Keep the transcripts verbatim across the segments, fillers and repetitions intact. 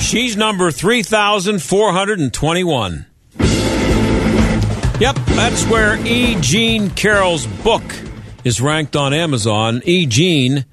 She's number three thousand four hundred twenty-one. Yep, that's where E. Jean Carroll's book is ranked on Amazon. E. Jean,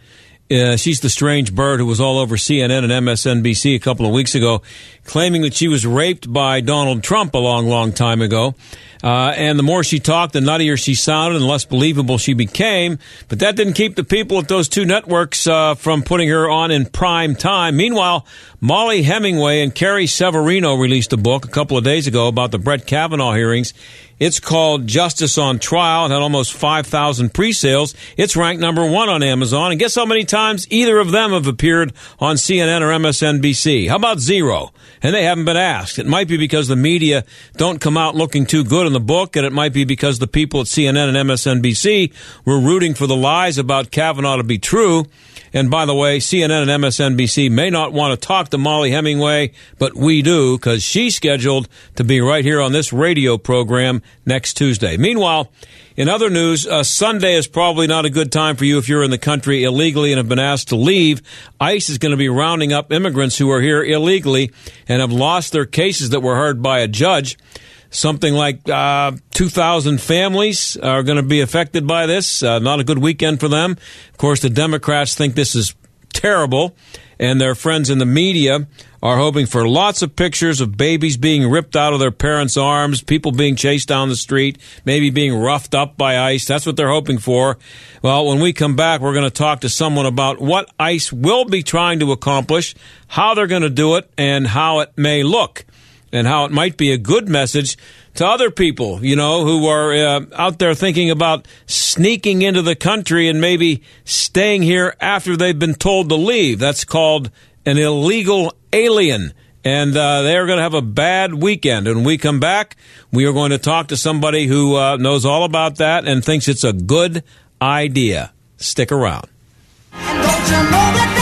uh, she's the strange bird who was all over C N N and M S N B C a couple of weeks ago, claiming that she was raped by Donald Trump a long, long time ago. Uh, and the more she talked, the nuttier she sounded and the less believable she became. But that didn't keep the people at those two networks uh, from putting her on in prime time. Meanwhile, Molly Hemingway and Carrie Severino released a book a couple of days ago about the Brett Kavanaugh hearings. It's called Justice on Trial. It had almost five thousand pre-sales. It's ranked number one on Amazon. And guess how many times either of them have appeared on C N N or M S N B C? How about zero? And they haven't been asked. It might be because the media don't come out looking too good in the book, and it might be because the people at C N N and M S N B C were rooting for the lies about Kavanaugh to be true. And by the way, C N N and M S N B C may not want to talk to Molly Hemingway, but we do, because she's scheduled to be right here on this radio program next Tuesday. Meanwhile, in other news, uh, Sunday is probably not a good time for you if you're in the country illegally and have been asked to leave. ICE is going to be rounding up immigrants who are here illegally and have lost their cases that were heard by a judge. Something like uh, two thousand families are going to be affected by this. Uh, not a good weekend for them. Of course, the Democrats think this is terrible, and their friends in the media are hoping for lots of pictures of babies being ripped out of their parents' arms, people being chased down the street, maybe being roughed up by ICE. That's what they're hoping for. Well, when we come back, we're going to talk to someone about what ICE will be trying to accomplish, how they're going to do it, and how it may look, and how it might be a good message to other people, you know, who are uh, out there thinking about sneaking into the country and maybe staying here after they've been told to leave. That's called an illegal alien. And uh, they're going to have a bad weekend. And when we come back, we are going to talk to somebody who uh, knows all about that and thinks it's a good idea. Stick around. And don't you know that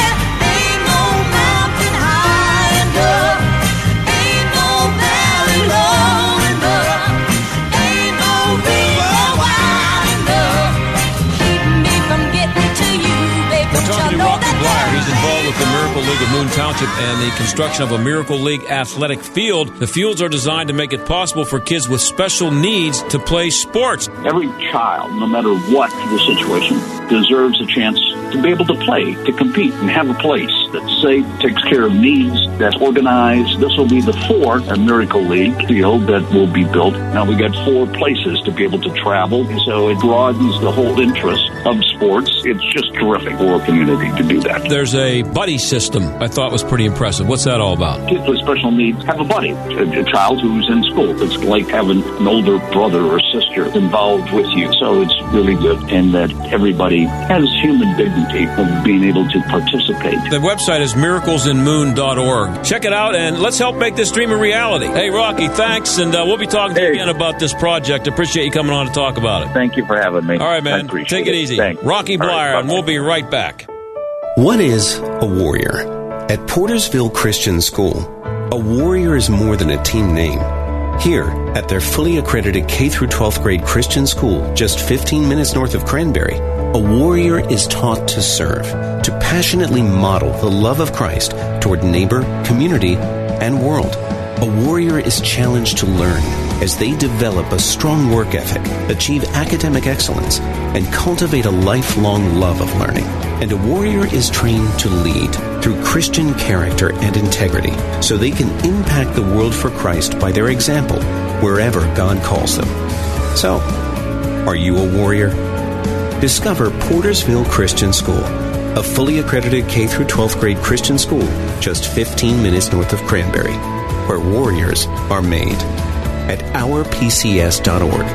the Miracle League of Moon Township and the construction of a Miracle League athletic field. The fields are designed to make it possible for kids with special needs to play sports. Every child, no matter what the situation, deserves a chance to be able to play, to compete, and have a place that's safe, takes care of needs, that's organized. This will be the fourth a Miracle League field that will be built. Now we got four places to be able to travel, so it broadens the whole interest of sports. It's just terrific for a community to do that. There's a buddy system I thought was pretty impressive. What's that all about? Kids with special needs have a buddy, a, a child who's in school. It's like having an older brother or sister involved with you. So it's really good in that everybody has human dignity of being able to participate. The website is miracles in moon dot org. Check it out and let's help make this dream a reality. Hey, Rocky, thanks. And uh, we'll be talking to hey. you again about this project. Appreciate you coming on to talk about it. Thank you for having me. All right, man. Take it, it. easy. Thanks. Rocky Bleier, right, and we'll be right back. What is a warrior? At Portersville Christian School, a warrior is more than a team name. Here, at their fully accredited K through twelfth grade Christian school, just fifteen minutes north of Cranberry, a warrior is taught to serve, to passionately model the love of Christ toward neighbor, community, and world. A warrior is challenged to learn as they develop a strong work ethic, achieve academic excellence, and cultivate a lifelong love of learning. And a warrior is trained to lead through Christian character and integrity so they can impact the world for Christ by their example wherever God calls them. So, are you a warrior? Discover Portersville Christian School, a fully accredited K through twelfth grade Christian school just fifteen minutes north of Cranberry, where warriors are made, at our p c s dot org.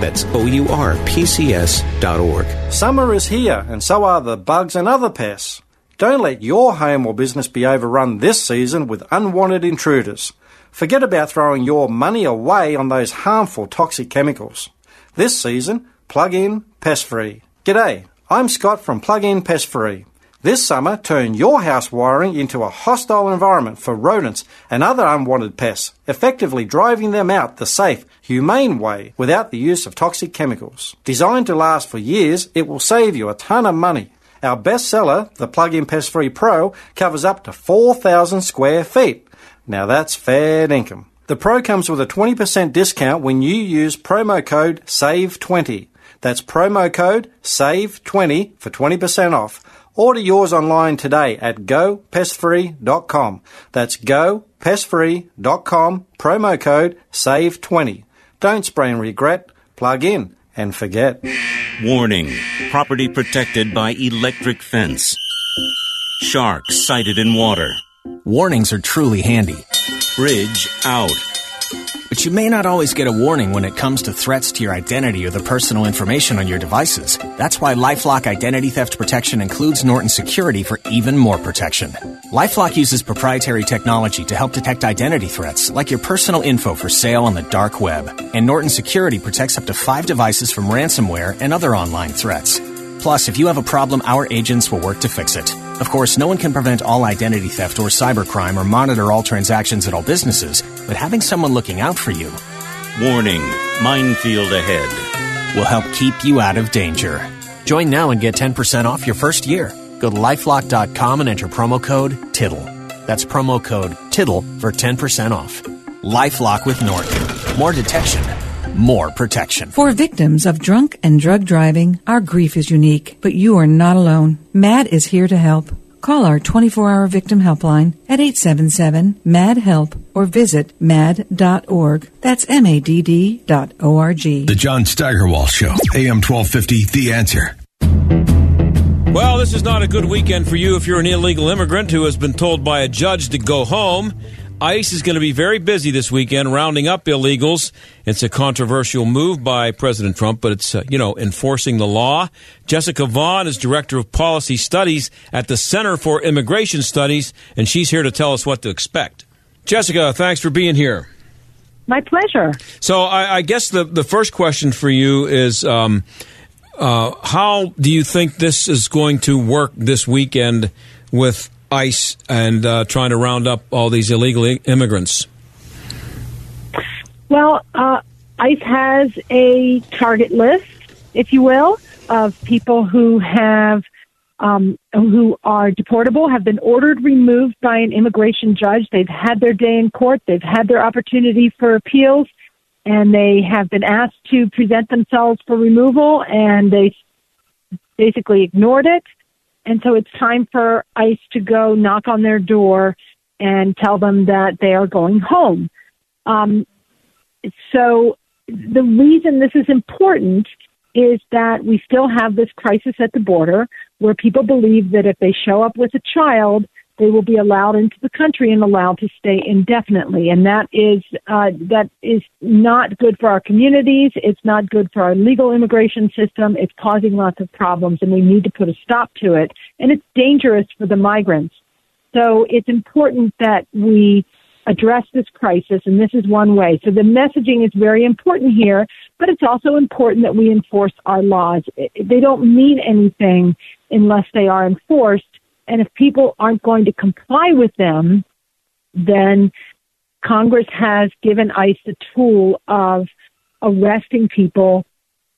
That's O U R P C S dot org. Summer is here, and so are the bugs and other pests. Don't let your home or business be overrun this season with unwanted intruders. Forget about throwing your money away on those harmful toxic chemicals. This season, Plug In Pest Free. G'day, I'm Scott from Plug In Pest Free. This summer, turn your house wiring into a hostile environment for rodents and other unwanted pests, effectively driving them out the safe, humane way without the use of toxic chemicals. Designed to last for years, it will save you a ton of money. Our bestseller, the Plug In Pest Free Pro, covers up to four thousand square feet. Now that's fair dinkum. The Pro comes with a twenty percent discount when you use promo code save twenty. That's promo code save twenty for twenty percent off. Order yours online today at go pest free dot com. That's go pest free dot com, promo code save twenty. Don't spray and regret, plug in and forget. Warning, property protected by electric fence. Sharks sighted in water. Warnings are truly handy. Bridge out. But you may not always get a warning when it comes to threats to your identity or the personal information on your devices. That's why LifeLock Identity Theft Protection includes Norton Security for even more protection. LifeLock uses proprietary technology to help detect identity threats, like your personal info for sale on the dark web. And Norton Security protects up to five devices from ransomware and other online threats. Plus, if you have a problem, our agents will work to fix it. Of course, no one can prevent all identity theft or cybercrime or monitor all transactions at all businesses, but having someone looking out for you... Warning, minefield ahead. ...will help keep you out of danger. Join now and get ten percent off your first year. Go to lifelock dot com and enter promo code TIDDLE. That's promo code TIDDLE for ten percent off. LifeLock with Norton. More detection. More protection. For victims of drunk and drug driving, our grief is unique, but you are not alone. MAD is here to help. Call our twenty-four hour victim helpline at eight seven seven M A D help or visit mad dot org. That's M A D D dot O R G. The John Steigerwald Show, A M twelve fifty, The Answer. Well, this is not a good weekend for you if you're an illegal immigrant who has been told by a judge to go home. ICE is going to be very busy this weekend rounding up illegals. It's a controversial move by President Trump, but it's, uh, you know, enforcing the law. Jessica Vaughan is Director of Policy Studies at the Center for Immigration Studies, and she's here to tell us what to expect. Jessica, thanks for being here. My pleasure. So I, I guess the, the first question for you is, um, uh, how do you think this is going to work this weekend with ICE and uh, trying to round up all these illegal I- immigrants? Well, uh, ICE has a target list, if you will, of people who have um, who are deportable, have been ordered removed by an immigration judge. They've had their day in court. They've had their opportunity for appeals, and they have been asked to present themselves for removal, and they basically ignored it. And so it's time for ICE to go knock on their door and tell them that they are going home. Um, so the reason this is important is that we still have this crisis at the border where people believe that if they show up with a child, they will be allowed into the country and allowed to stay indefinitely. And that is uh, that is not good for our communities. It's not good for our legal immigration system. It's causing lots of problems, and we need to put a stop to it. And it's dangerous for the migrants. So it's important that we address this crisis, and this is one way. So the messaging is very important here, but it's also important that we enforce our laws. They don't mean anything unless they are enforced. And if people aren't going to comply with them, then Congress has given ICE the tool of arresting people,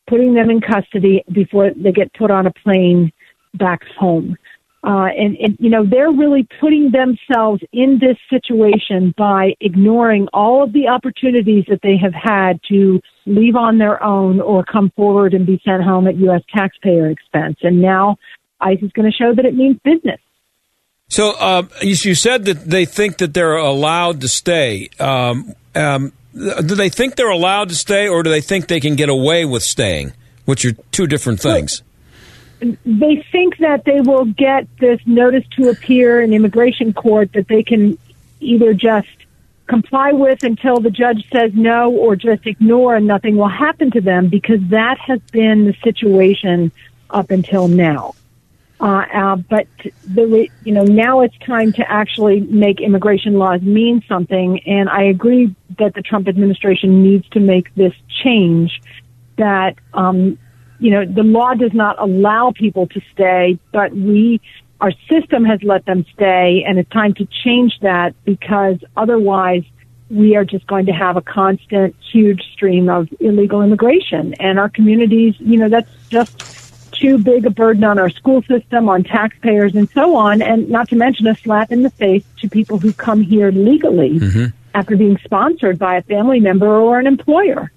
putting them in custody before they get put on a plane back home. Uh, and, and, you know, they're really putting themselves in this situation by ignoring all of the opportunities that they have had to leave on their own or come forward and be sent home at U S taxpayer expense. And now ICE is going to show that it means business. So uh, you said that they think that they're allowed to stay. Um, um, do they think they're allowed to stay, or do they think they can get away with staying, which are two different things? They think that they will get this notice to appear in immigration court, that they can either just comply with until the judge says no, or just ignore and nothing will happen to them, because that has been the situation up until now. Uh, uh, but the, you know, now it's time to actually make immigration laws mean something. And I agree that the Trump administration needs to make this change that, um, you know, the law does not allow people to stay, but we, our system has let them stay. And it's time to change that, because otherwise we are just going to have a constant, huge stream of illegal immigration. And our communities, you know, that's just too big a burden on our school system, on taxpayers, and so on, and not to mention a slap in the face to people who come here legally mm-hmm. after being sponsored by a family member or an employer.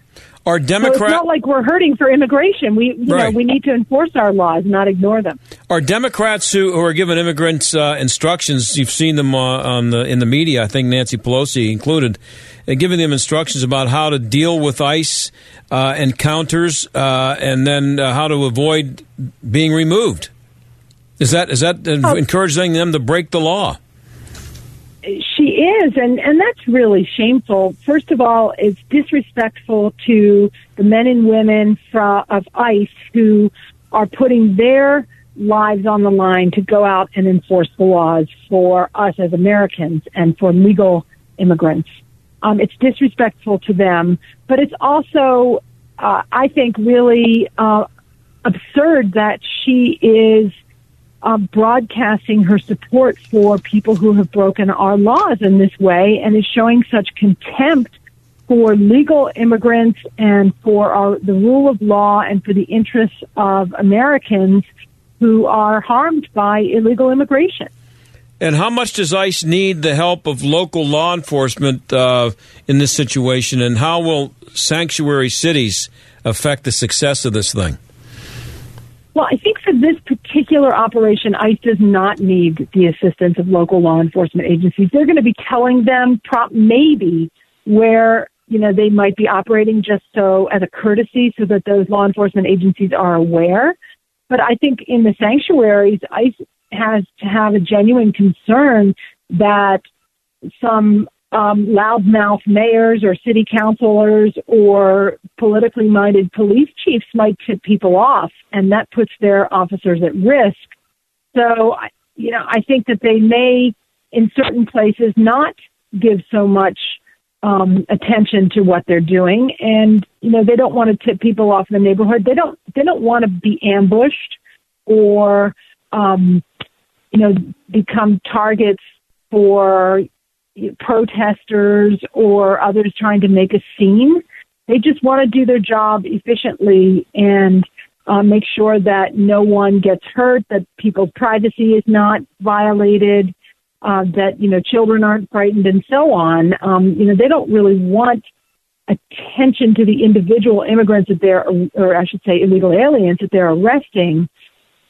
Our Democrat- so it's not like we're hurting for immigration. We you right. know, we need to enforce our laws, not ignore them. Our Democrats who, who are giving immigrants uh, instructions, you've seen them uh, on the, in the media, I think Nancy Pelosi included, and giving them instructions about how to deal with ICE uh, encounters uh, and then uh, how to avoid being removed. Is that is that oh. encouraging them to break the law? She is, and, and that's really shameful. First of all, it's disrespectful to the men and women fra- of ICE who are putting their lives on the line to go out and enforce the laws for us as Americans and for legal immigrants. Um, it's disrespectful to them, but it's also, uh, I think, really uh, absurd that she is Uh, broadcasting her support for people who have broken our laws in this way, and is showing such contempt for legal immigrants and for our, the rule of law and for the interests of Americans who are harmed by illegal immigration. And how much does ICE need the help of local law enforcement uh, in this situation, and how will sanctuary cities affect the success of this thing? Well, I think for this particular operation, ICE does not need the assistance of local law enforcement agencies. They're going to be telling them prop maybe where, you know, they might be operating just so as a courtesy so that those law enforcement agencies are aware. But I think in the sanctuaries, ICE has to have a genuine concern that some um, loudmouth mayors or city councilors or politically minded police chiefs might tip people off, and that puts their officers at risk. So, you know, I think that they may, in certain places, not give so much um, attention to what they're doing. And, you know, they don't want to tip people off in the neighborhood. They don't, they don't want to be ambushed or, um, you know, become targets for protesters or others trying to make a scene. They just want to do their job efficiently and uh, make sure that no one gets hurt, that people's privacy is not violated, uh, that, you know, children aren't frightened, and so on. Um, you know, they don't really want attention to the individual immigrants that they're, or I should say illegal aliens that they're arresting,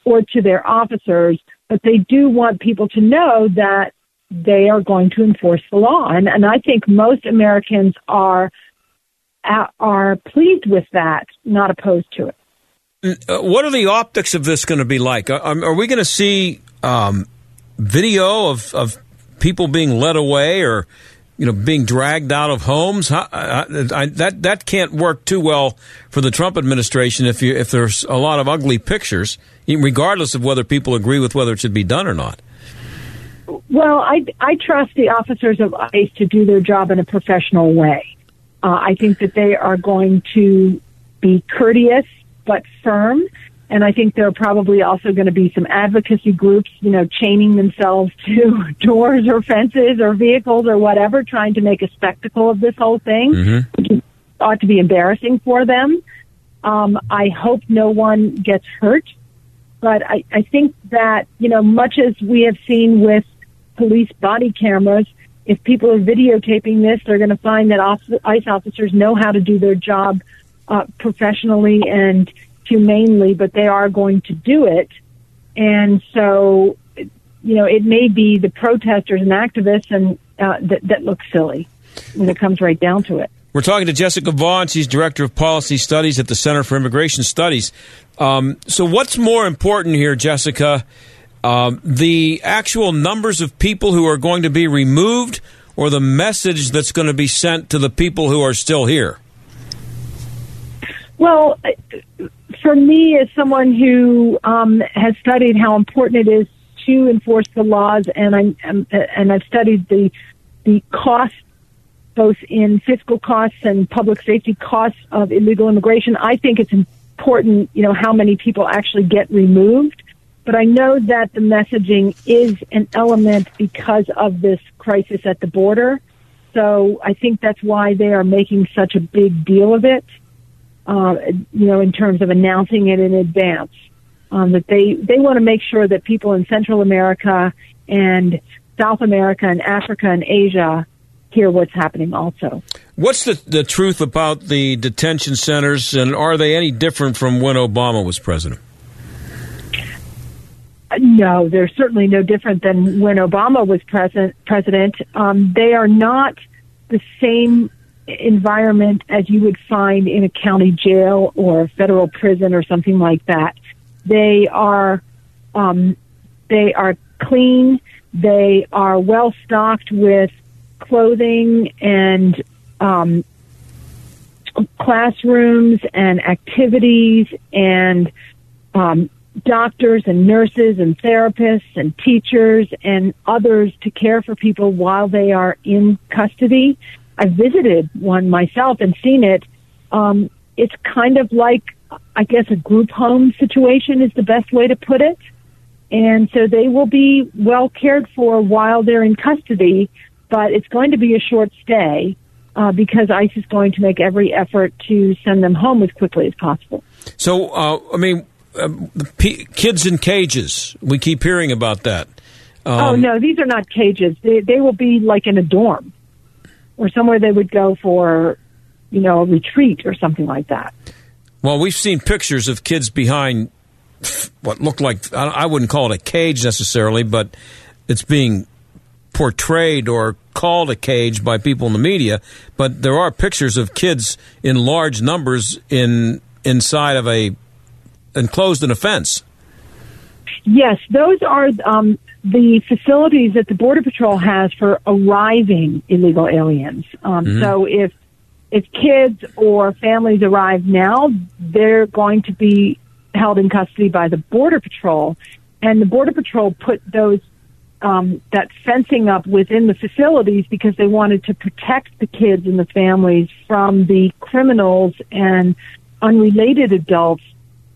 or to their officers, but they do want people to know that they are going to enforce the law. And, and I think most Americans are are pleased with that, not opposed to it. What are the optics of this going to be like? Are, are we going to see um, video of, of people being led away, or, you know, being dragged out of homes? How, I, I, that that can't work too well for the Trump administration if you if there's a lot of ugly pictures, regardless of whether people agree with whether it should be done or not. Well, I, I trust the officers of ICE to do their job in a professional way. Uh, I think that they are going to be courteous but firm, and I think there are probably also going to be some advocacy groups, you know, chaining themselves to doors or fences or vehicles or whatever, trying to make a spectacle of this whole thing, mm-hmm. which ought to be embarrassing for them. Um, I hope no one gets hurt, but I, I think that, you know, much as we have seen with police body cameras, if people are videotaping this, they're going to find that ICE officers know how to do their job uh, professionally and humanely, but they are going to do it. And so, you know, it may be the protesters and activists and uh, that, that look silly when it comes right down to it. We're talking to Jessica Vaughan. She's Director of Policy Studies at the Center for Immigration Studies. Um, so what's more important here, Jessica? Um, the actual numbers of people who are going to be removed, or the message that's going to be sent to the people who are still here? Well, for me, as someone who um, has studied how important it is to enforce the laws, and I'm, I'm and I've studied the the cost, both in fiscal costs and public safety costs of illegal immigration, I think it's important, you know, how many people actually get removed. But I know that the messaging is an element because of this crisis at the border. So I think that's why they are making such a big deal of it, uh, you know, in terms of announcing it in advance. Um, that they, they want to make sure that people in Central America and South America and Africa and Asia hear what's happening also. What's the, the truth about the detention centers, and are they any different from when Obama was president? No, they're certainly no different than when Obama was president. president. Um, they are not the same environment as you would find in a county jail or a federal prison or something like that. They are um, they are clean. They are well stocked with clothing and um, classrooms and activities and um, doctors and nurses and therapists and teachers and others to care for people while they are in custody. I visited one myself and seen it. Um, it's kind of like, I guess, a group home situation is the best way to put it. And so they will be well cared for while they're in custody, but it's going to be a short stay uh, because ICE is going to make every effort to send them home as quickly as possible. So, uh, I mean, uh, p- kids in cages, we keep hearing about that. Um, oh, no, these are not cages. They, they will be like in a dorm or somewhere they would go for, you know, a retreat or something like that. Well, we've seen pictures of kids behind what looked like, I wouldn't call it a cage necessarily, but it's being portrayed or called a cage by people in the media. But there are pictures of kids in large numbers in inside of a enclosed in a fence. Yes, those are um, the facilities that the Border Patrol has for arriving illegal aliens. Um, mm-hmm. So if If kids or families arrive now, they're going to be held in custody by the Border Patrol. And the Border Patrol put those um, that fencing up within the facilities because they wanted to protect the kids and the families from the criminals and unrelated adults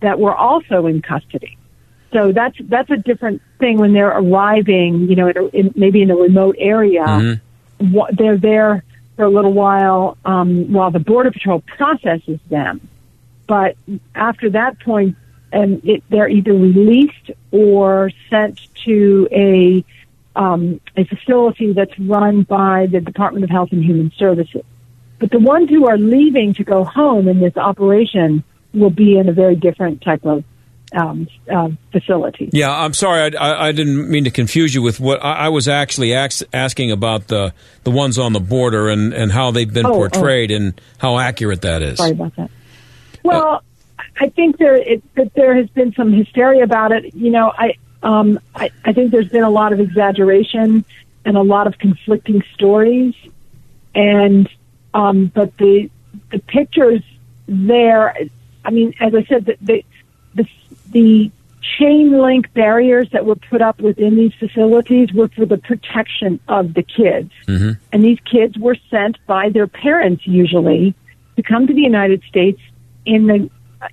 that were also in custody. So that's that's a different thing when they're arriving, you know, in, in, maybe in a remote area. Mm-hmm. What, they're there for a little while um, while the Border Patrol processes them. But after that point, and it, they're either released or sent to a um, a facility that's run by the Department of Health and Human Services. But the ones who are leaving to go home in this operation will be in a very different type of Um, uh, facility. Yeah, I'm sorry. I, I, I didn't mean to confuse you with what I, I was actually ax, asking about the the ones on the border and, and how they've been oh, portrayed oh. and how accurate that is. Sorry about that. Well, uh, I think there it, that there has been some hysteria about it. You know, I, um, I I think there's been a lot of exaggeration and a lot of conflicting stories, and um, but the the pictures there. I mean, as I said, that they. The, the chain link barriers that were put up within these facilities were for the protection of the kids. Mm-hmm. And these kids were sent by their parents, usually, to come to the United States in the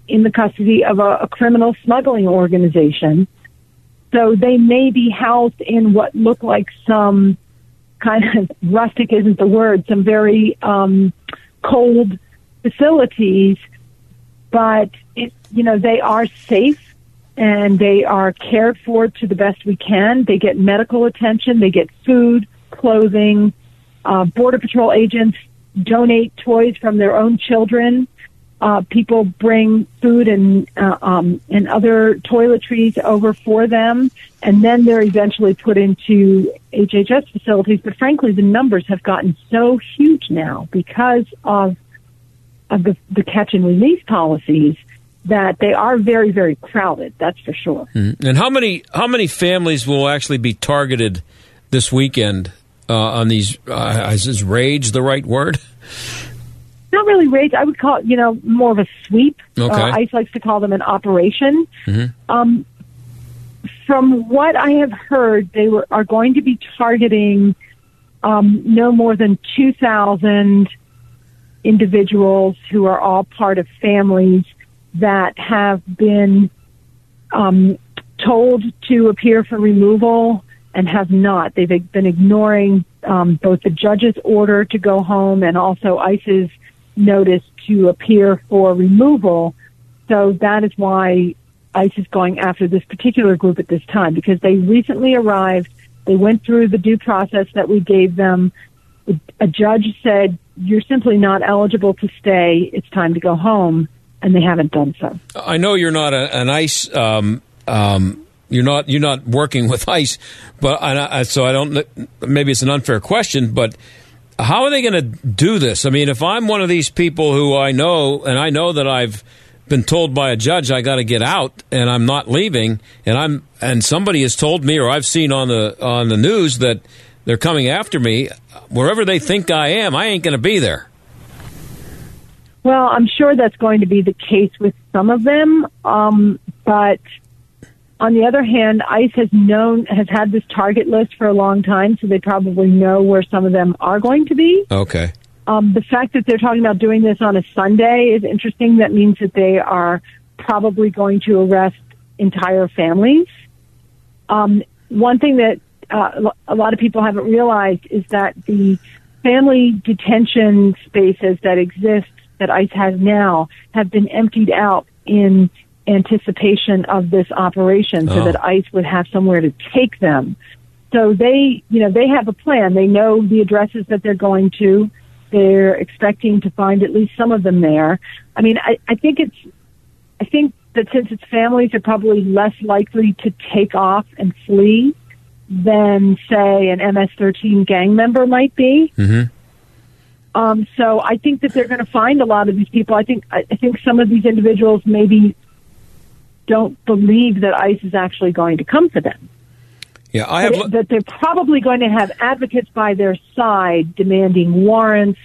in the custody of a, a criminal smuggling organization. So they may be housed in what look like some kind of, rustic isn't the word, some very um, cold facilities, but it, you know, they are safe and they are cared for to the best we can. They get medical attention. They get food, clothing. Uh, Border Patrol agents donate toys from their own children. Uh, people bring food and uh, um, and other toiletries over for them. And then they're eventually put into H H S facilities. But frankly, the numbers have gotten so huge now because of of the, the catch and release policies that they are very, very crowded. That's for sure. Mm-hmm. And how many how many families will actually be targeted this weekend uh, on these, uh, is this rage the right word? Not really rage. I would call it, you know, more of a sweep. Okay. Uh, ICE likes to call them an operation. Mm-hmm. Um, from what I have heard, they were, are going to be targeting um, no more than two thousand individuals who are all part of families that have been um, told to appear for removal and have not. They've been ignoring um, both the judge's order to go home and also ICE's notice to appear for removal. So that is why ICE is going after this particular group at this time, because they recently arrived. They went through the due process that we gave them. A judge said, you're simply not eligible to stay. It's time to go home. And they haven't done so. I know you're not a, an ICE. Um, um, you're not you're not working with ICE. But I, I, so I don't. Maybe it's an unfair question, but how are they going to do this? I mean, if I'm one of these people who I know, and I know that I've been told by a judge I got to get out, and I'm not leaving, and I'm and somebody has told me, or I've seen on the on the news that they're coming after me, wherever they think I am, I ain't going to be there. Well, I'm sure that's going to be the case with some of them. Um, but on the other hand, ICE has known, has had this target list for a long time, so they probably know where some of them are going to be. Okay. Um, the fact that they're talking about doing this on a Sunday is interesting. That means that they are probably going to arrest entire families. Um, one thing that uh, a lot of people haven't realized is that the family detention spaces that exist that ICE has now have been emptied out in anticipation of this operation so oh. that ICE would have somewhere to take them. So they, you know, they have a plan. They know the addresses that they're going to. They're expecting to find at least some of them there. I mean, I, I think it's, I think that since its families are probably less likely to take off and flee than, say, an M S thirteen gang member might be. Mm-hmm. Um, so I think that they're going to find a lot of these people. I think I think some of these individuals maybe don't believe that ICE is actually going to come for them. Yeah, I have. That, that they're probably going to have advocates by their side demanding warrants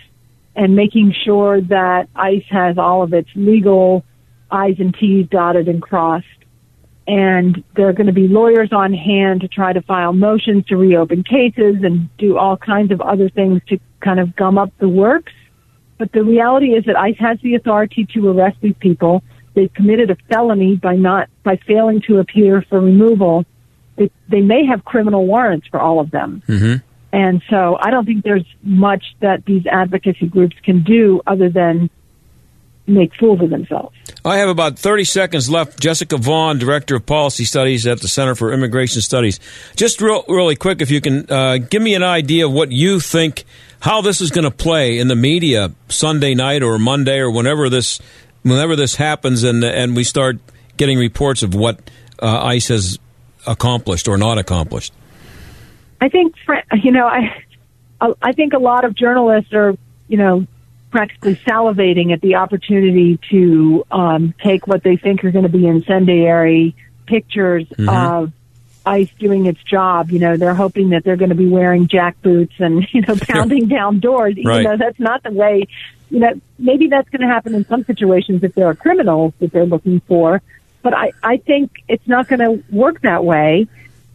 and making sure that ICE has all of its legal I's and T's dotted and crossed. And there are going to be lawyers on hand to try to file motions to reopen cases and do all kinds of other things to kind of gum up the works. But the reality is that ICE has the authority to arrest these people. They've committed a felony by not by failing to appear for removal. They, they may have criminal warrants for all of them. Mm-hmm. And so I don't think there's much that these advocacy groups can do other than make fools of themselves. I have about thirty seconds left. Jessica Vaughan, Director of Policy Studies at the Center for Immigration Studies. Just real, really quick, if you can uh, give me an idea of what you think, how this is going to play in the media Sunday night or Monday or whenever this whenever this happens and and we start getting reports of what uh, ICE has accomplished or not accomplished. I think, you know, I I think a lot of journalists are, you know, practically salivating at the opportunity to um, take what they think are going to be incendiary pictures mm-hmm. of ICE doing its job. You know, they're hoping that they're going to be wearing jackboots and, you know, pounding down doors, even right. though that's not the way, you know, maybe that's going to happen in some situations if there are criminals that they're looking for. But I, I think it's not going to work that way.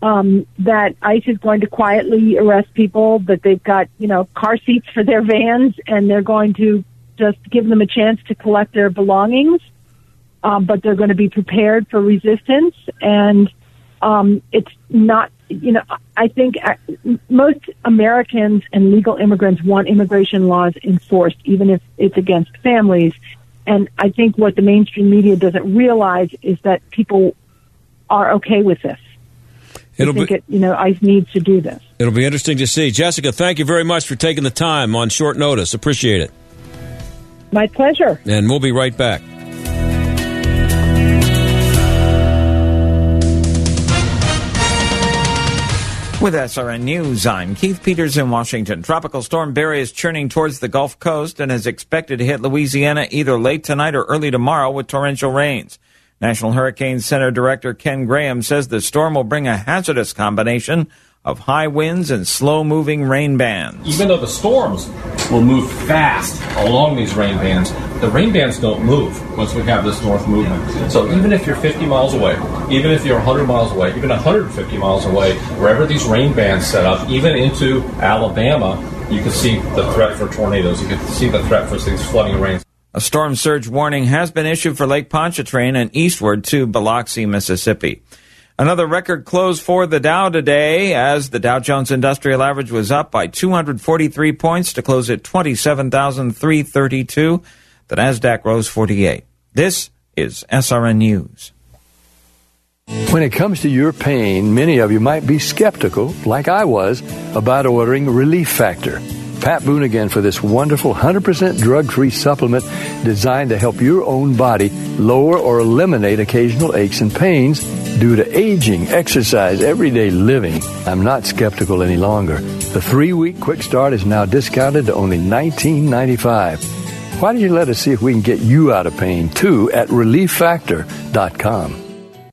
Um, that ICE is going to quietly arrest people, that they've got, you know, car seats for their vans, and they're going to just give them a chance to collect their belongings. Um, but they're going to be prepared for resistance. And um, it's not, you know, I think most Americans and legal immigrants want immigration laws enforced, even if it's against families. And I think what the mainstream media doesn't realize is that people are okay with this. It'll think be, it, you know, ICE needs to do this. It'll be interesting to see. Jessica, thank you very much for taking the time on short notice. Appreciate it. My pleasure. And we'll be right back. With S R N News, I'm Keith Peters in Washington. Tropical Storm Barry is churning towards the Gulf Coast and is expected to hit Louisiana either late tonight or early tomorrow with torrential rains. National Hurricane Center Director Ken Graham says the storm will bring a hazardous combination of high winds and slow-moving rain bands. Even though the storms will move fast along these rain bands, the rain bands don't move once we have this north movement. So even if you're fifty miles away, even if you're one hundred miles away, even one hundred fifty miles away, wherever these rain bands set up, even into Alabama, you can see the threat for tornadoes. You can see the threat for these flooding rains. A storm surge warning has been issued for Lake Pontchartrain and eastward to Biloxi, Mississippi. Another record close for the Dow today as the Dow Jones Industrial Average was up by two hundred forty-three points to close at twenty-seven thousand three hundred thirty-two. The NASDAQ rose forty-eight. This is S R N News. When it comes to your pain, many of you might be skeptical, like I was, about ordering Relief Factor. Pat Boone again for this wonderful one hundred percent drug-free supplement designed to help your own body lower or eliminate occasional aches and pains due to aging, exercise, everyday living. I'm not skeptical any longer. The three-week quick start is now discounted to only nineteen ninety-five. Why don't you let us see if we can get you out of pain, too, at relief factor dot com.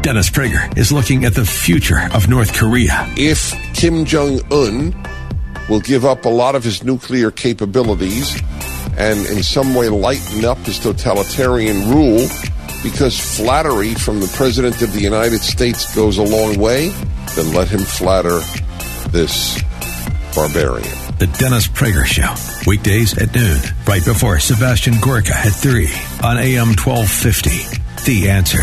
Dennis Prager is looking at the future of North Korea. If Kim Jong-un will give up a lot of his nuclear capabilities and in some way lighten up his totalitarian rule, because flattery from the President of the United States goes a long way, then let him flatter this barbarian. The Dennis Prager Show, weekdays at noon, right before Sebastian Gorka at three on A M twelve fifty. The Answer.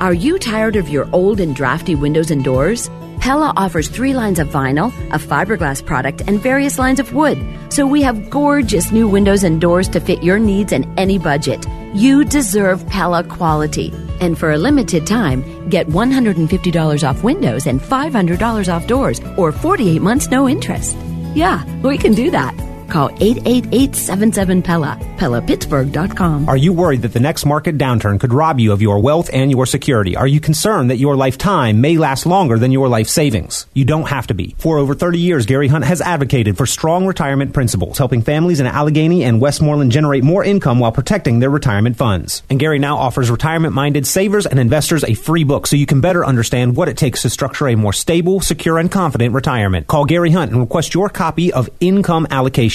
Are you tired of your old and drafty windows and doors? Pella offers three lines of vinyl, a fiberglass product, and various lines of wood. So we have gorgeous new windows and doors to fit your needs and any budget. You deserve Pella quality. And for a limited time, get one hundred fifty dollars off windows and five hundred dollars off doors, or forty-eight months no interest. Yeah, we can do that. Call eight eight eight, seven seven, P E L L A, Pella Pittsburgh dot com. Are you worried that the next market downturn could rob you of your wealth and your security? Are you concerned that your lifetime may last longer than your life savings? You don't have to be. For over thirty years, Gary Hunt has advocated for strong retirement principles, helping families in Allegheny and Westmoreland generate more income while protecting their retirement funds. And Gary now offers retirement-minded savers and investors a free book so you can better understand what it takes to structure a more stable, secure, and confident retirement. Call Gary Hunt and request your copy of Income Allocation.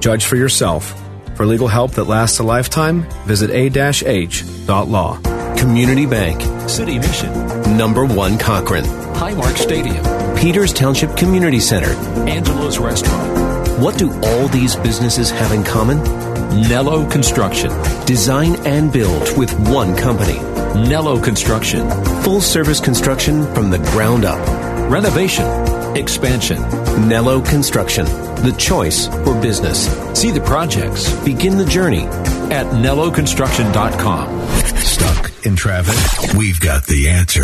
Judge for yourself. For legal help that lasts a lifetime, visit a dash h dot law. Community Bank. City Mission. Number one Cochrane. Highmark Stadium. Peters Township Community Center. Angelo's Restaurant. What do all these businesses have in common? Nello Construction. Design and build with one company. Nello Construction. Full-service construction from the ground up. Renovation. Expansion. Nello Construction. The choice for business. See the projects. Begin the journey at nello construction dot com. Stuck in traffic? We've got the answer.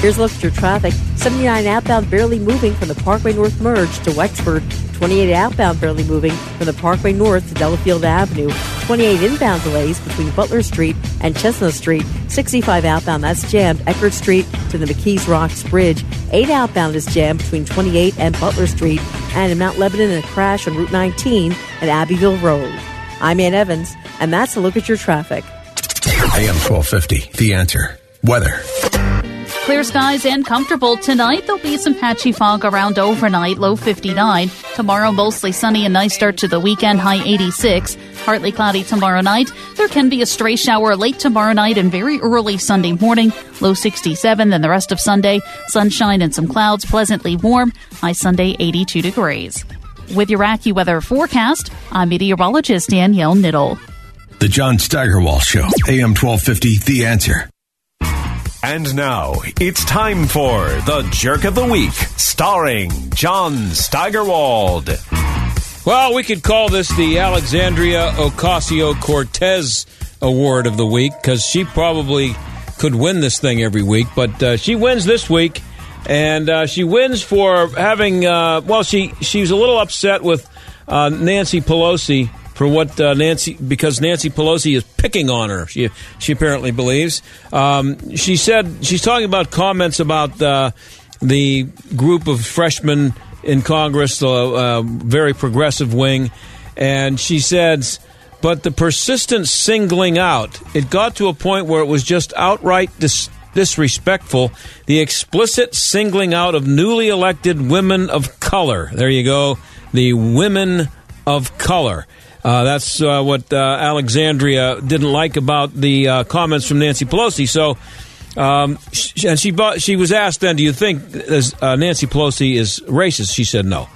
Here's look at your traffic. seventy-nine outbound barely moving from the Parkway North merge to Wexford. twenty-eight outbound barely moving from the Parkway North to Delafield Avenue. twenty-eight inbound delays between Butler Street and Chestnut Street. sixty-five outbound, that's jammed, Eckerd Street to the McKees Rocks Bridge. eight outbound is jammed between twenty-eight and Butler Street. And in Mount Lebanon, a crash on Route nineteen at Abbeville Road. I'm Ann Evans, and that's a look at your traffic. A M twelve fifty, The Answer. Weather. Clear skies and comfortable tonight. There'll be some patchy fog around overnight, low fifty-nine. Tomorrow, mostly sunny and nice start to the weekend, high eighty-six. partly cloudy tomorrow night. There can be a stray shower late tomorrow night and very early Sunday morning. Low sixty-seven, then the rest of Sunday, sunshine and some clouds, pleasantly warm. High Sunday, eighty-two degrees. With your AccuWeather forecast, I'm meteorologist Danielle Niddle. The John Steigerwald Show, A M twelve fifty, The Answer. And now, it's time for The Jerk of the Week, starring John Steigerwald. Well, we could call this the Alexandria Ocasio-Cortez Award of the Week, because she probably could win this thing every week, but uh, she wins this week, and uh, she wins for having, uh, well, she, she was a little upset with uh, Nancy Pelosi for what uh, Nancy, because Nancy Pelosi is picking on her, she she apparently believes. Um, she said, she's talking about comments about uh, the group of freshmen in Congress, the uh, uh, very progressive wing, and she says, but the persistent singling out, it got to a point where it was just outright dis- disrespectful, the explicit singling out of newly elected women of color. There you go, the women of color. Uh, that's uh, what uh, Alexandria didn't like about the uh, comments from Nancy Pelosi. So, um, she, and she bought, she was asked then, do you think this, uh, Nancy Pelosi is racist? She said no.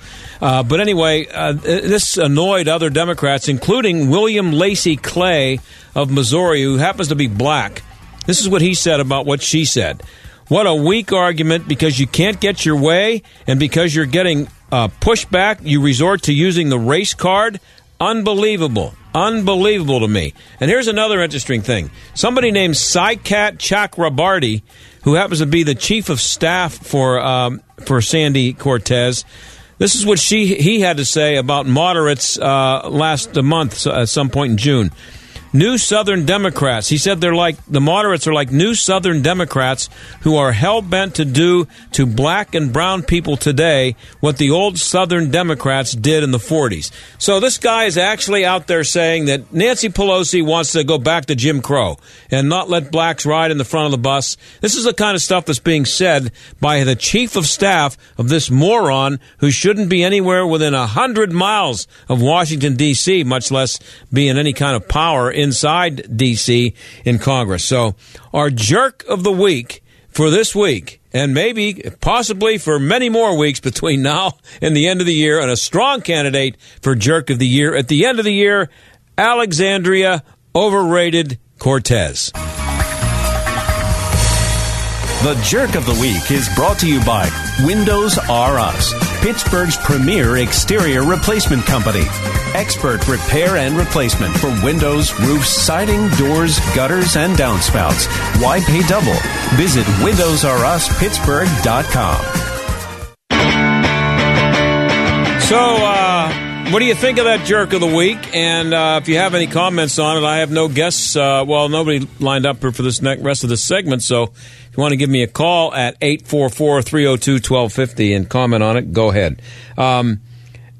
Uh, but anyway, uh, this annoyed other Democrats, including William Lacey Clay of Missouri, who happens to be black. This is what he said about what she said. What a weak argument, because you can't get your way, and because you're getting uh, pushback, you resort to using the race card. Unbelievable. Unbelievable to me. And here's another interesting thing. Somebody named Saikat Chakrabarty, who happens to be the chief of staff for um, for Sandy Cortez, this is what she he had to say about moderates uh, last month uh, at some point in June. New Southern Democrats. He said they're like, the moderates are like new Southern Democrats who are hell-bent to do to black and brown people today what the old Southern Democrats did in the forties. So this guy is actually out there saying that Nancy Pelosi wants to go back to Jim Crow and not let blacks ride in the front of the bus. This is the kind of stuff that's being said by the chief of staff of this moron who shouldn't be anywhere within a hundred miles of Washington, D C, much less be in any kind of power inside D C in Congress. So our jerk of the week for this week, and maybe possibly for many more weeks between now and the end of the year, and a strong candidate for jerk of the year at the end of the year, Alexandria Overrated Cortez. The Jerk of the Week is brought to you by Windows R Us, Pittsburgh's premier exterior replacement company. Expert repair and replacement for windows, roofs, siding, doors, gutters, and downspouts. Why pay double? Visit Windows R Us Pittsburgh dot com. So, uh, what do you think of that Jerk of the Week? And uh, if you have any comments on it, I have no guests. Uh, well, nobody lined up for this next, rest of this segment, so... If you want to give me a call at eight four four, three oh two, one two five oh and comment on it, go ahead. Um,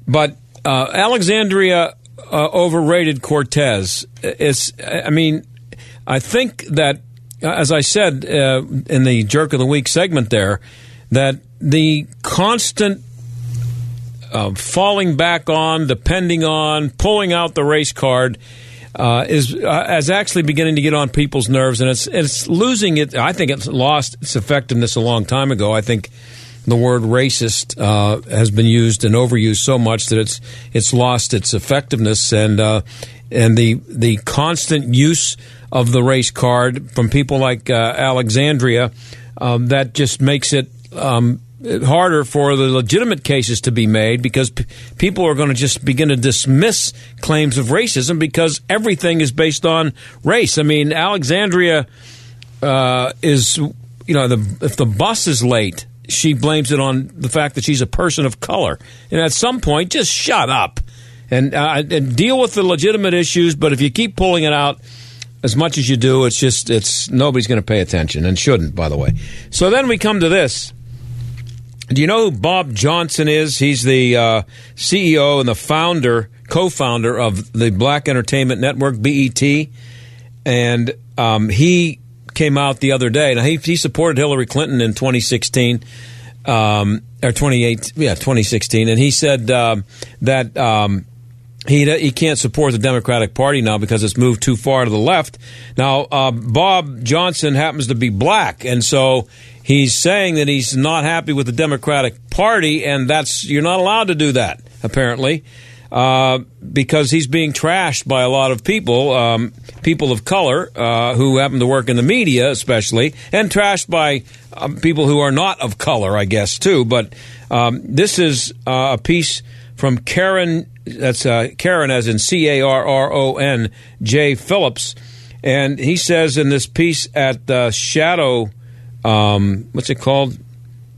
but uh, Alexandria uh, Overrated Cortez, is, I mean, I think that, as I said uh, in the Jerk of the Week segment there, that the constant uh, falling back on, depending on, pulling out the race card Uh, is uh, is actually beginning to get on people's nerves, and it's it's losing it. I think it's lost its effectiveness a long time ago. I think the word racist uh, has been used and overused so much that it's it's lost its effectiveness, and uh, and the the constant use of the race card from people like uh, Alexandria um, that just makes it um, harder for the legitimate cases to be made, because p- people are going to just begin to dismiss claims of racism because everything is based on race. I mean, Alexandria uh, is, you know, the, if the bus is late, she blames it on the fact that she's a person of color. And at some point, just shut up and, uh, and deal with the legitimate issues. But if you keep pulling it out as much as you do, it's just, it's nobody's going to pay attention, and shouldn't, by the way. So then we come to this. Do you know who Bob Johnson is? He's the uh, C E O and the founder, co-founder of the Black Entertainment Network, B E T. And um, he came out the other day. Now, he, he supported Hillary Clinton in twenty sixteen, um, or twenty-eight, yeah, twenty sixteen. And he said um, that um, He he can't support the Democratic Party now because it's moved too far to the left. Now, uh, Bob Johnson happens to be black, and so he's saying that he's not happy with the Democratic Party, and that's you're not allowed to do that, apparently, uh, because he's being trashed by a lot of people, um, people of color uh, who happen to work in the media especially, and trashed by uh, people who are not of color, I guess, too. But um, this is uh, a piece from Karen That's uh, Karen, as in C A R R O N, J. Phillips. And he says in this piece at the Shadow, um, what's it called?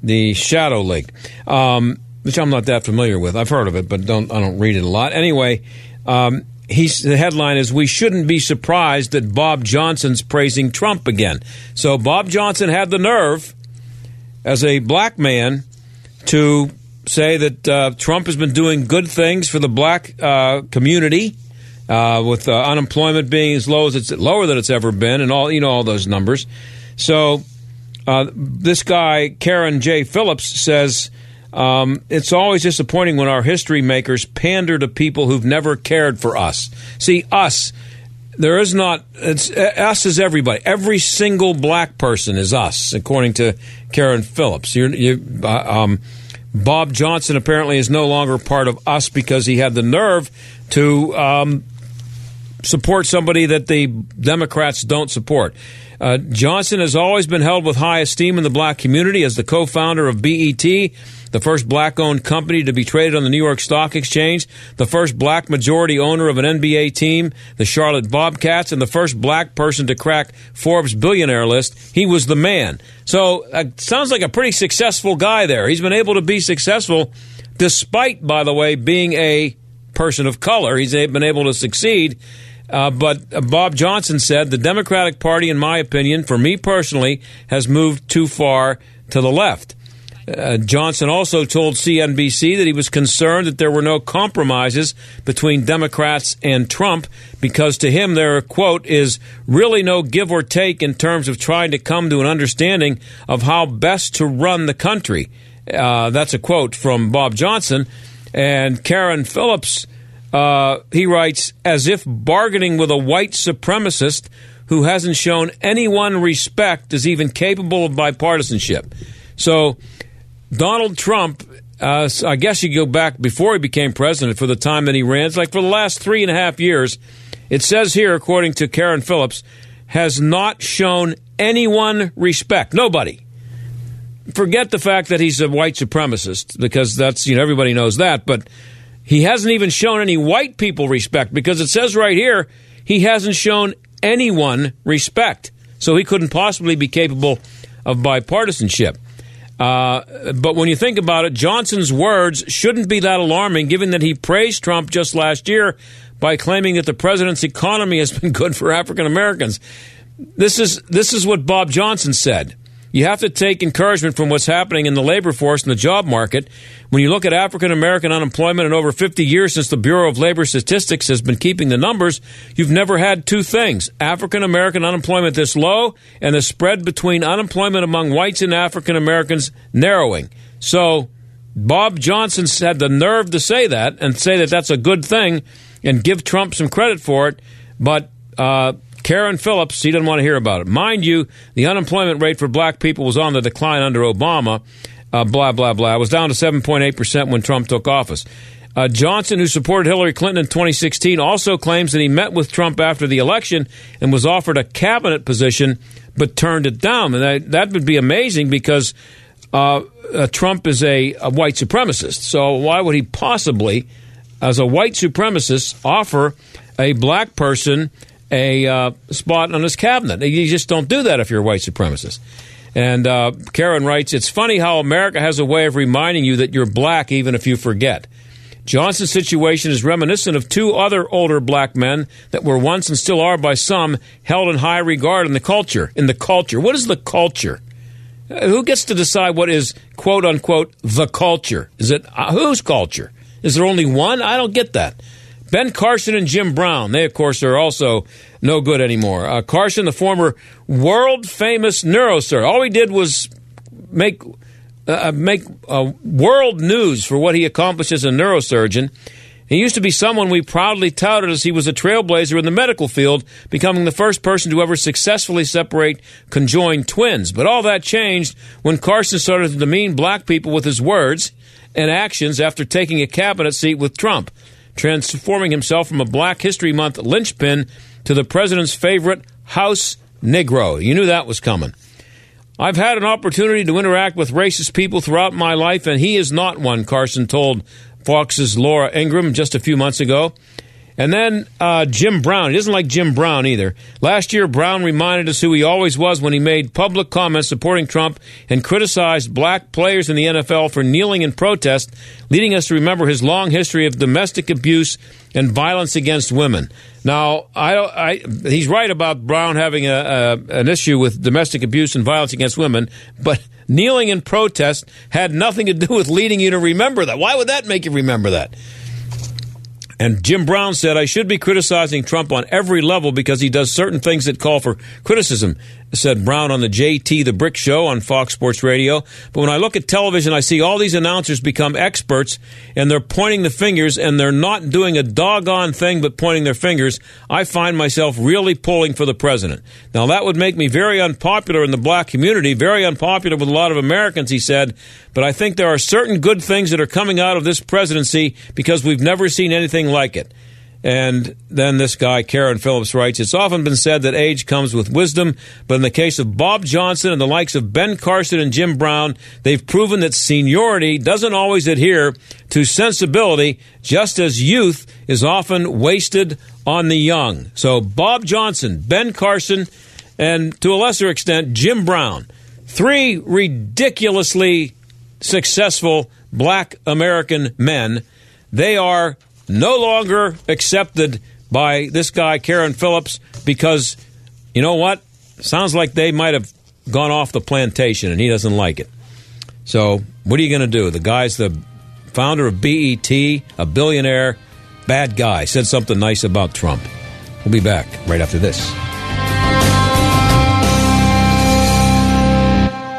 The Shadow League, um, which I'm not that familiar with. I've heard of it, but don't I don't read it a lot. Anyway, um, he's, the headline is, "We shouldn't be surprised that Bob Johnson's praising Trump again." So Bob Johnson had the nerve, as a black man, to say that uh, Trump has been doing good things for the black uh, community, uh, with uh, unemployment being as low as it's lower than it's ever been, and all you know all those numbers. So uh, this guy Karen J. Phillips says um, it's always disappointing when our history makers pander to people who've never cared for us. See, us. There is not. It's us is everybody. Every single black person is us, according to Karen Phillips. You're, you. Uh, um, Bob Johnson apparently is no longer part of us because he had the nerve to um, support somebody that the Democrats don't support. Uh, Johnson has always been held with high esteem in the black community as the co-founder of B E T, the first black-owned company to be traded on the New York Stock Exchange, the first black majority owner of an N B A team, the Charlotte Bobcats, and the first black person to crack Forbes billionaire list. He was the man. So it uh, sounds like a pretty successful guy there. He's been able to be successful despite, by the way, being a person of color. He's been able to succeed. Uh, but Bob Johnson said, "The Democratic Party, in my opinion, for me personally, has moved too far to the left." Uh, Johnson also told C N B C that he was concerned that there were no compromises between Democrats and Trump because to him there, quote, is really no give or take in terms of trying to come to an understanding of how best to run the country. Uh, that's a quote from Bob Johnson. And Karen Phillips, uh, he writes, "As if bargaining with a white supremacist who hasn't shown anyone respect is even capable of bipartisanship." So Donald Trump, uh, I guess you go back before he became president for the time that he ran. It's like for the last three and a half years, it says here, according to Karen Phillips, has not shown anyone respect. Nobody. Forget the fact that he's a white supremacist, because that's, you know, everybody knows that. But he hasn't even shown any white people respect, because it says right here he hasn't shown anyone respect. So he couldn't possibly be capable of bipartisanship. Uh, but when you think about it, Johnson's words shouldn't be that alarming, given that he praised Trump just last year by claiming that the president's economy has been good for African Americans. This is this is what Bob Johnson said. You have to take encouragement from what's happening in the labor force and the job market. When you look at African American unemployment in over fifty years since the Bureau of Labor Statistics has been keeping the numbers, you've never had two things: African American unemployment this low, and the spread between unemployment among whites and African Americans narrowing. So Bob Johnson had the nerve to say that and say that that's a good thing and give Trump some credit for it. But uh Karen Phillips, he didn't want to hear about it. Mind you, the unemployment rate for black people was on the decline under Obama, uh, blah, blah, blah. It was down to seven point eight percent when Trump took office. Uh, Johnson, who supported Hillary Clinton in twenty sixteen, also claims that he met with Trump after the election and was offered a cabinet position but turned it down. And that, that would be amazing, because uh, uh, Trump is a, a white supremacist. So why would he possibly, as a white supremacist, offer a black person a uh, spot on his cabinet? You just don't do that if you're a white supremacist. And uh, Karen writes, "It's funny how America has a way of reminding you that you're black even if you forget. Johnson's situation is reminiscent of two other older black men that were once, and still are by some, held in high regard in the culture." In the culture. What is the culture? Uh, who gets to decide what is, quote unquote, the culture? Is it uh, whose culture? Is there only one? I don't get that. Ben Carson and Jim Brown, they, of course, are also no good anymore. Uh, Carson, the former world-famous neurosurgeon, all he did was make uh, make uh, world news for what he accomplished as a neurosurgeon. He used to be someone we proudly touted as he was a trailblazer in the medical field, becoming the first person to ever successfully separate conjoined twins. But all that changed when Carson started to demean black people with his words and actions after taking a cabinet seat with Trump, transforming himself from a Black History Month linchpin to the president's favorite house Negro. You knew that was coming. I've had an opportunity to interact with racist people throughout my life, and he is not one, Carson told Fox's Laura Ingram just a few months ago. And then uh, Jim Brown. He doesn't like Jim Brown either. Last year, Brown reminded us who he always was when he made public comments supporting Trump and criticized black players in the N F L for kneeling in protest, leading us to remember his long history of domestic abuse and violence against women. Now, I, I, he's right about Brown having a, a, an issue with domestic abuse and violence against women, but kneeling in protest had nothing to do with leading you to remember that. Why would that make you remember that? And Jim Brown said, I should be criticizing Trump on every level because he does certain things that call for criticism, said Brown on the J T The Brick Show on Fox Sports Radio. But when I look at television, I see all these announcers become experts, and they're pointing the fingers, and they're not doing a doggone thing but pointing their fingers. I find myself really pulling for the president. Now, that would make me very unpopular in the black community, very unpopular with a lot of Americans, he said. But I think there are certain good things that are coming out of this presidency because we've never seen anything like it. And then this guy, Karen Phillips, writes, it's often been said that age comes with wisdom, but in the case of Bob Johnson and the likes of Ben Carson and Jim Brown, they've proven that seniority doesn't always adhere to sensibility, just as youth is often wasted on the young. So Bob Johnson, Ben Carson, and to a lesser extent, Jim Brown. Three ridiculously successful black American men. They are no longer accepted by this guy, Karen Phillips, because, you know what? Sounds like they might have gone off the plantation, and he doesn't like it. So what are you going to do? The guy's the founder of B E T, a billionaire, bad guy, said something nice about Trump. We'll be back right after this.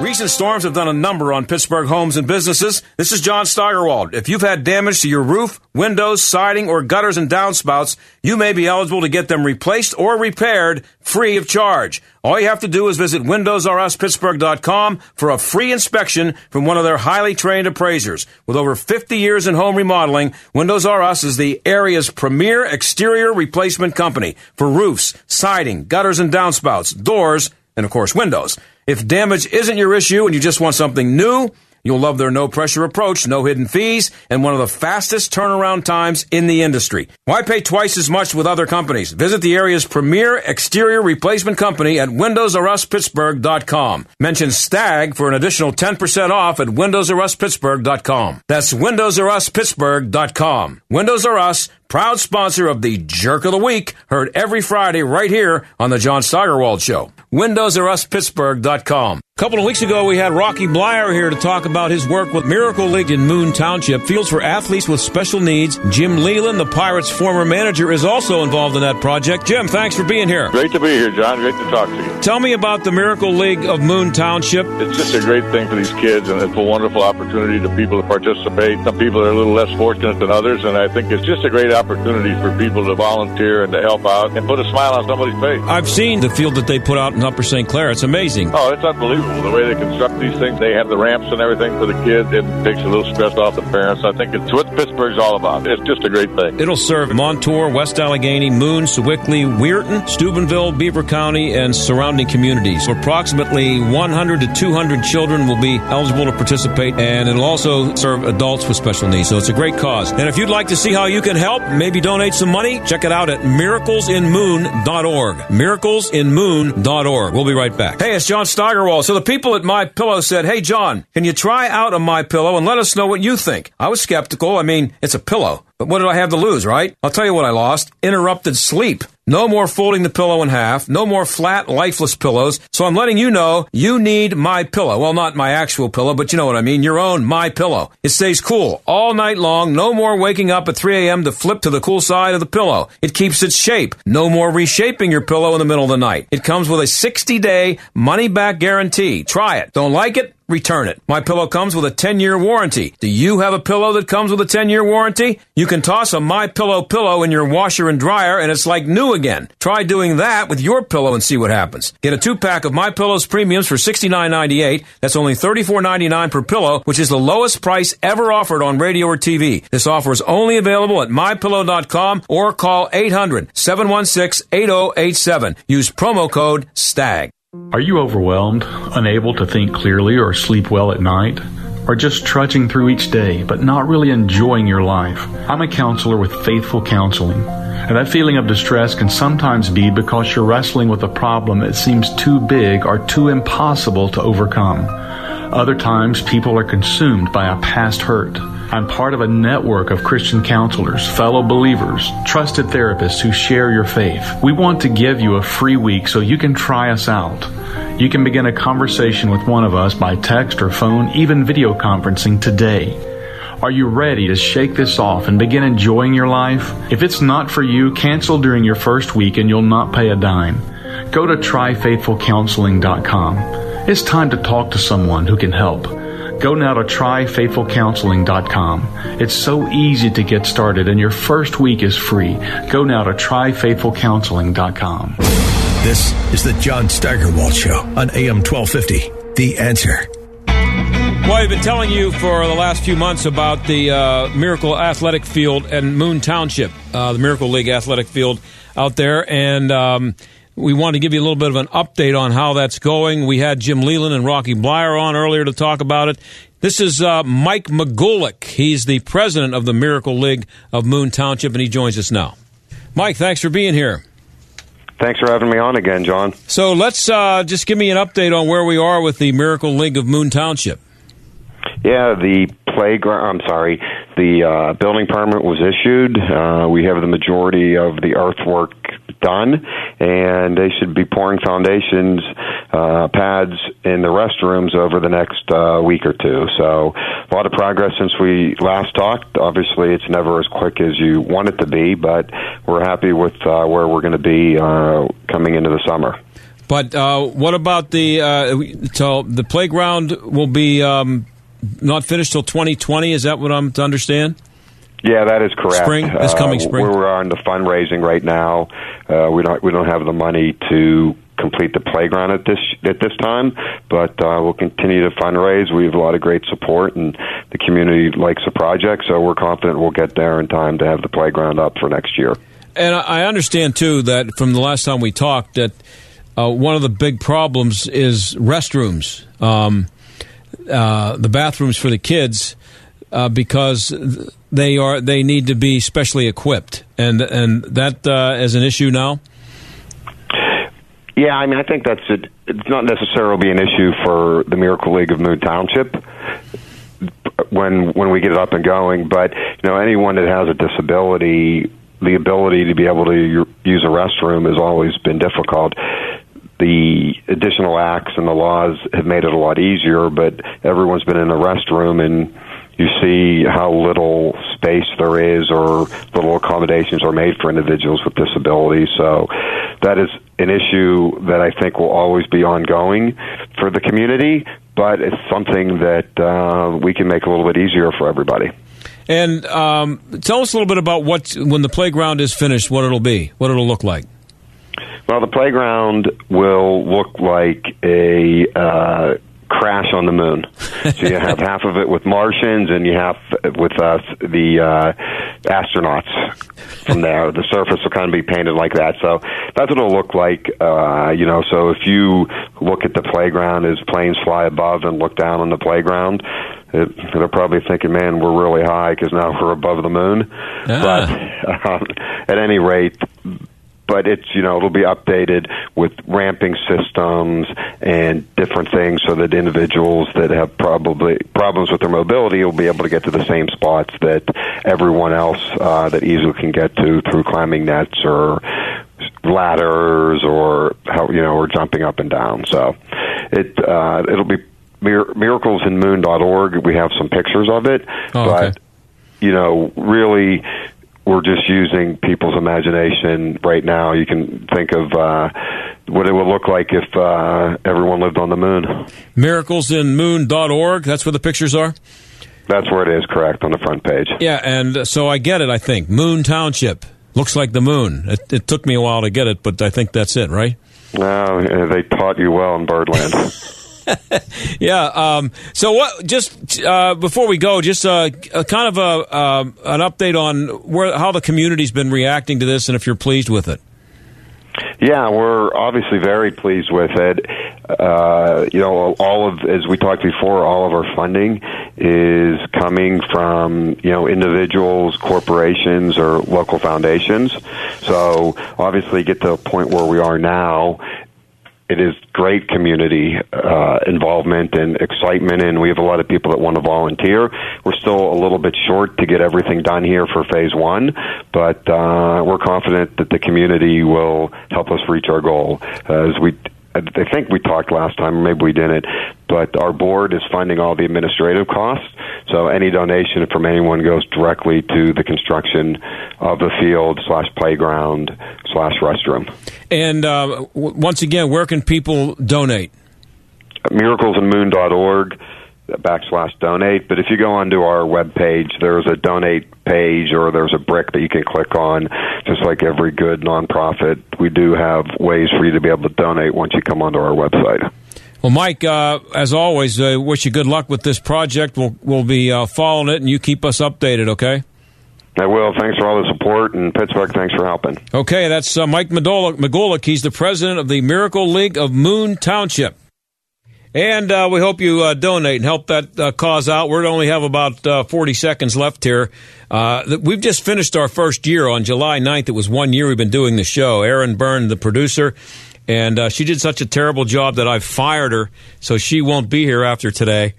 Recent storms have done a number on Pittsburgh homes and businesses. This is John Steigerwald. If you've had damage to your roof, windows, siding, or gutters and downspouts, you may be eligible to get them replaced or repaired free of charge. All you have to do is visit Windows R Us Pittsburgh dot com for a free inspection from one of their highly trained appraisers. With over fifty years in home remodeling, Windows R Us is the area's premier exterior replacement company for roofs, siding, gutters and downspouts, doors, and, of course, windows. If damage isn't your issue and you just want something new, you'll love their no-pressure approach, no hidden fees, and one of the fastest turnaround times in the industry. Why pay twice as much with other companies? Visit the area's premier exterior replacement company at Windows R Us Pittsburgh dot com. Mention STAG for an additional ten percent off at Windows R Us Pittsburgh dot com. That's Windows R Us Pittsburgh dot com. Windows R Us, proud sponsor of the Jerk of the Week, heard every Friday right here on the John Steigerwald Show. Windows R Us Pittsburgh dot com. A couple of weeks ago, we had Rocky Bleier here to talk about his work with Miracle League in Moon Township, fields for athletes with special needs. Jim Leland, the Pirates' former manager, is also involved in that project. Jim, thanks for being here. Great to be here, John. Great to talk to you. Tell me about the Miracle League of Moon Township. It's just a great thing for these kids, and it's a wonderful opportunity to people to participate. Some people are a little less fortunate than others, and I think it's just a great opportunity for people to volunteer and to help out and put a smile on somebody's face. I've seen the field that they put out in Upper Saint Clair. It's amazing. Oh, it's unbelievable. The way they construct these things, they have the ramps and everything for the kids. It takes a little stress off the parents. I think it's what Pittsburgh's all about. It's just a great thing. It'll serve Montour, West Allegheny, Moon, Sewickley, Weirton, Steubenville, Beaver County, and surrounding communities. Approximately one hundred to two hundred children will be eligible to participate, and it'll also serve adults with special needs. So it's a great cause. And if you'd like to see how you can help, maybe donate some money, check it out at miracles in moon dot org. miracles in moon dot org. We'll be right back. Hey, it's John Steigerwald. So the people at MyPillow said, hey, John, can you try out a MyPillow and let us know what you think? I was skeptical. I mean, it's a pillow. But what did I have to lose, right? I'll tell you what I lost. Interrupted sleep. No more folding the pillow in half. No more flat, lifeless pillows. So I'm letting you know you need My Pillow. Well, not my actual pillow, but you know what I mean. Your own My Pillow. It stays cool all night long. No more waking up at three a.m. to flip to the cool side of the pillow. It keeps its shape. No more reshaping your pillow in the middle of the night. It comes with a sixty-day money-back guarantee. Try it. Don't like it? Return it. My Pillow comes with a ten-year warranty. Do you have a pillow that comes with a ten-year warranty? You can toss a My Pillow pillow in your washer and dryer and it's like new again. Try doing that with your pillow and see what happens. Get a two-pack of My Pillow's premiums for sixty-nine ninety-eight. That's only thirty-four ninety-nine per pillow, which is the lowest price ever offered on radio or T V. This offer is only available at my pillow dot com or call eight hundred, seven one six, eight zero eight seven. Use promo code STAG. Are you overwhelmed, unable to think clearly or sleep well at night, or just trudging through each day but not really enjoying your life? I'm a counselor with Faithful Counseling, and that feeling of distress can sometimes be because you're wrestling with a problem that seems too big or too impossible to overcome. Other times, people are consumed by a past hurt. I'm part of a network of Christian counselors, fellow believers, trusted therapists who share your faith. We want to give you a free week so you can try us out. You can begin a conversation with one of us by text or phone, even video conferencing today. Are you ready to shake this off and begin enjoying your life? If it's not for you, cancel during your first week and you'll not pay a dime. Go to try faithful counseling dot com. It's time to talk to someone who can help. Go now to try faithful counseling dot com. It's so easy to get started, and your first week is free. Go now to try faithful counseling dot com. This is the John Steigerwald Show on A M twelve fifty, The Answer. Well, I've been telling you for the last few months about the uh, Miracle Athletic Field in Moon Township, uh, the Miracle League Athletic Field out there, and um, we want to give you a little bit of an update on how that's going. We had Jim Leland and Rocky Bleier on earlier to talk about it. This is uh, Mike McGulick. He's the president of the Miracle League of Moon Township, and he joins us now. Mike, thanks for being here. Thanks for having me on again, John. So let's uh, just give me an update on where we are with the Miracle League of Moon Township. Yeah, the playground, I'm sorry, the uh, building permit was issued. Uh, we have the majority of the earthwork done, and they should be pouring foundations, uh, pads in the restrooms over the next uh, week or two. So a lot of progress since we last talked. Obviously, it's never as quick as you want it to be, but we're happy with uh, where we're going to be uh, coming into the summer. But uh, what about the, uh, so the playground will be um, not finished till twenty twenty, is that what I'm to understand? Yeah, that is correct. Spring, this coming spring. Uh, we're on the fundraising right now. Uh, we don't we don't have the money to complete the playground at this at this time, but uh, we'll continue to fundraise. We have a lot of great support, and the community likes the project, so we're confident we'll get there in time to have the playground up for next year. And I understand, too, that from the last time we talked, that uh, one of the big problems is restrooms, um, uh, the bathrooms for the kids, uh, because... Th- They are. They need to be specially equipped, and and that uh, is an issue now. Yeah, I mean, I think that's it. It's not necessarily an issue for the Miracle League of Moon Township when when we get it up and going. But you know, anyone that has a disability, the ability to be able to use a restroom has always been difficult. The additional acts and the laws have made it a lot easier, but everyone's been in a restroom and you see how little space there is or little accommodations are made for individuals with disabilities. So that is an issue that I think will always be ongoing for the community, but it's something that uh, we can make a little bit easier for everybody. And um, tell us a little bit about what, when the playground is finished, what it'll be, what it'll look like. Well, the playground will look like a... Uh, crash on the moon. So you have half of it with Martians and you have with us the uh, astronauts from there. The surface will kind of be painted like that. So that's what it'll look like, uh, you know. So if you look at the playground as planes fly above and look down on the playground, it, they're probably thinking, man, we're really high because now we're above the moon. Ah. But um, at any rate... But it's, you know, it'll be updated with ramping systems and different things so that individuals that have probably problems with their mobility will be able to get to the same spots that everyone else uh, that easily can get to through climbing nets or ladders or how you know or jumping up and down. So it uh, it'll be miracles in moon dot org. We have some pictures of it, oh, but okay. you know, really, we're just using people's imagination right now. You can think of uh, what it would look like if uh, everyone lived on the moon. miracles in moon dot org. That's where the pictures are. That's where it is, correct, on the front page. Yeah, and so I get it, I think. Moon Township. Looks like the moon. It, it took me a while to get it, but I think that's it, right? No, they taught you well in Birdland. yeah. Um, so what? Just uh, before we go, just uh, a kind of a uh, an update on where how the community's been reacting to this, and if you're pleased with it. Yeah, we're obviously very pleased with it. Uh, you know, all of, as we talked before, all of our funding is coming from, you know, individuals, corporations, or local foundations. So obviously get to a point where we are now. It is great community uh, involvement and excitement, and we have a lot of people that want to volunteer. We're still a little bit short to get everything done here for phase one, but uh, we're confident that the community will help us reach our goal. Uh, as we, I think we talked last time, or maybe we didn't, but our board is funding all the administrative costs, so any donation from anyone goes directly to the construction of the field slash playground slash restroom. And uh, w- once again, where can people donate? miracles in moon dot org backslash donate. But if you go onto our webpage, there's a donate page or there's a brick that you can click on. Just like every good nonprofit, we do have ways for you to be able to donate once you come onto our website. Well, Mike, uh, as always, I uh, wish you good luck with this project. We'll, we'll be uh, following it, and you keep us updated, okay? I will. Thanks for all the support, and Pittsburgh, thanks for helping. Okay, that's uh, Mike Magulick. He's the president of the Miracle League of Moon Township. And uh, we hope you uh, donate and help that uh, cause out. We only have about uh, forty seconds left here. Uh, we've just finished our first year. On July ninth, it was one year we've been doing the show. Erin Byrne, the producer, and uh, she did such a terrible job that I fired her, so she won't be here after today.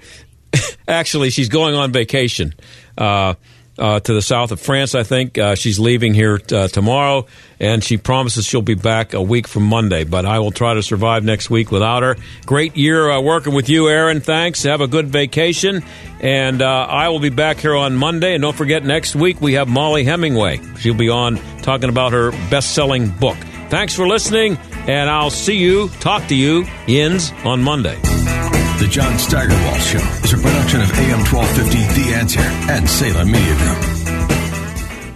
Actually, she's going on vacation uh, uh, to the south of France, I think. Uh, she's leaving here t- uh, tomorrow, and she promises she'll be back a week from Monday. But I will try to survive next week without her. Great year uh, working with you, Erin. Thanks. Have a good vacation. And uh, I will be back here on Monday. And don't forget, next week we have Molly Hemingway. She'll be on talking about her best-selling book. Thanks for listening, and I'll see you, talk to you, Yins, on Monday. The John Steigerwald Show is a production of A M twelve fifty, The Answer, and Salem Media Group.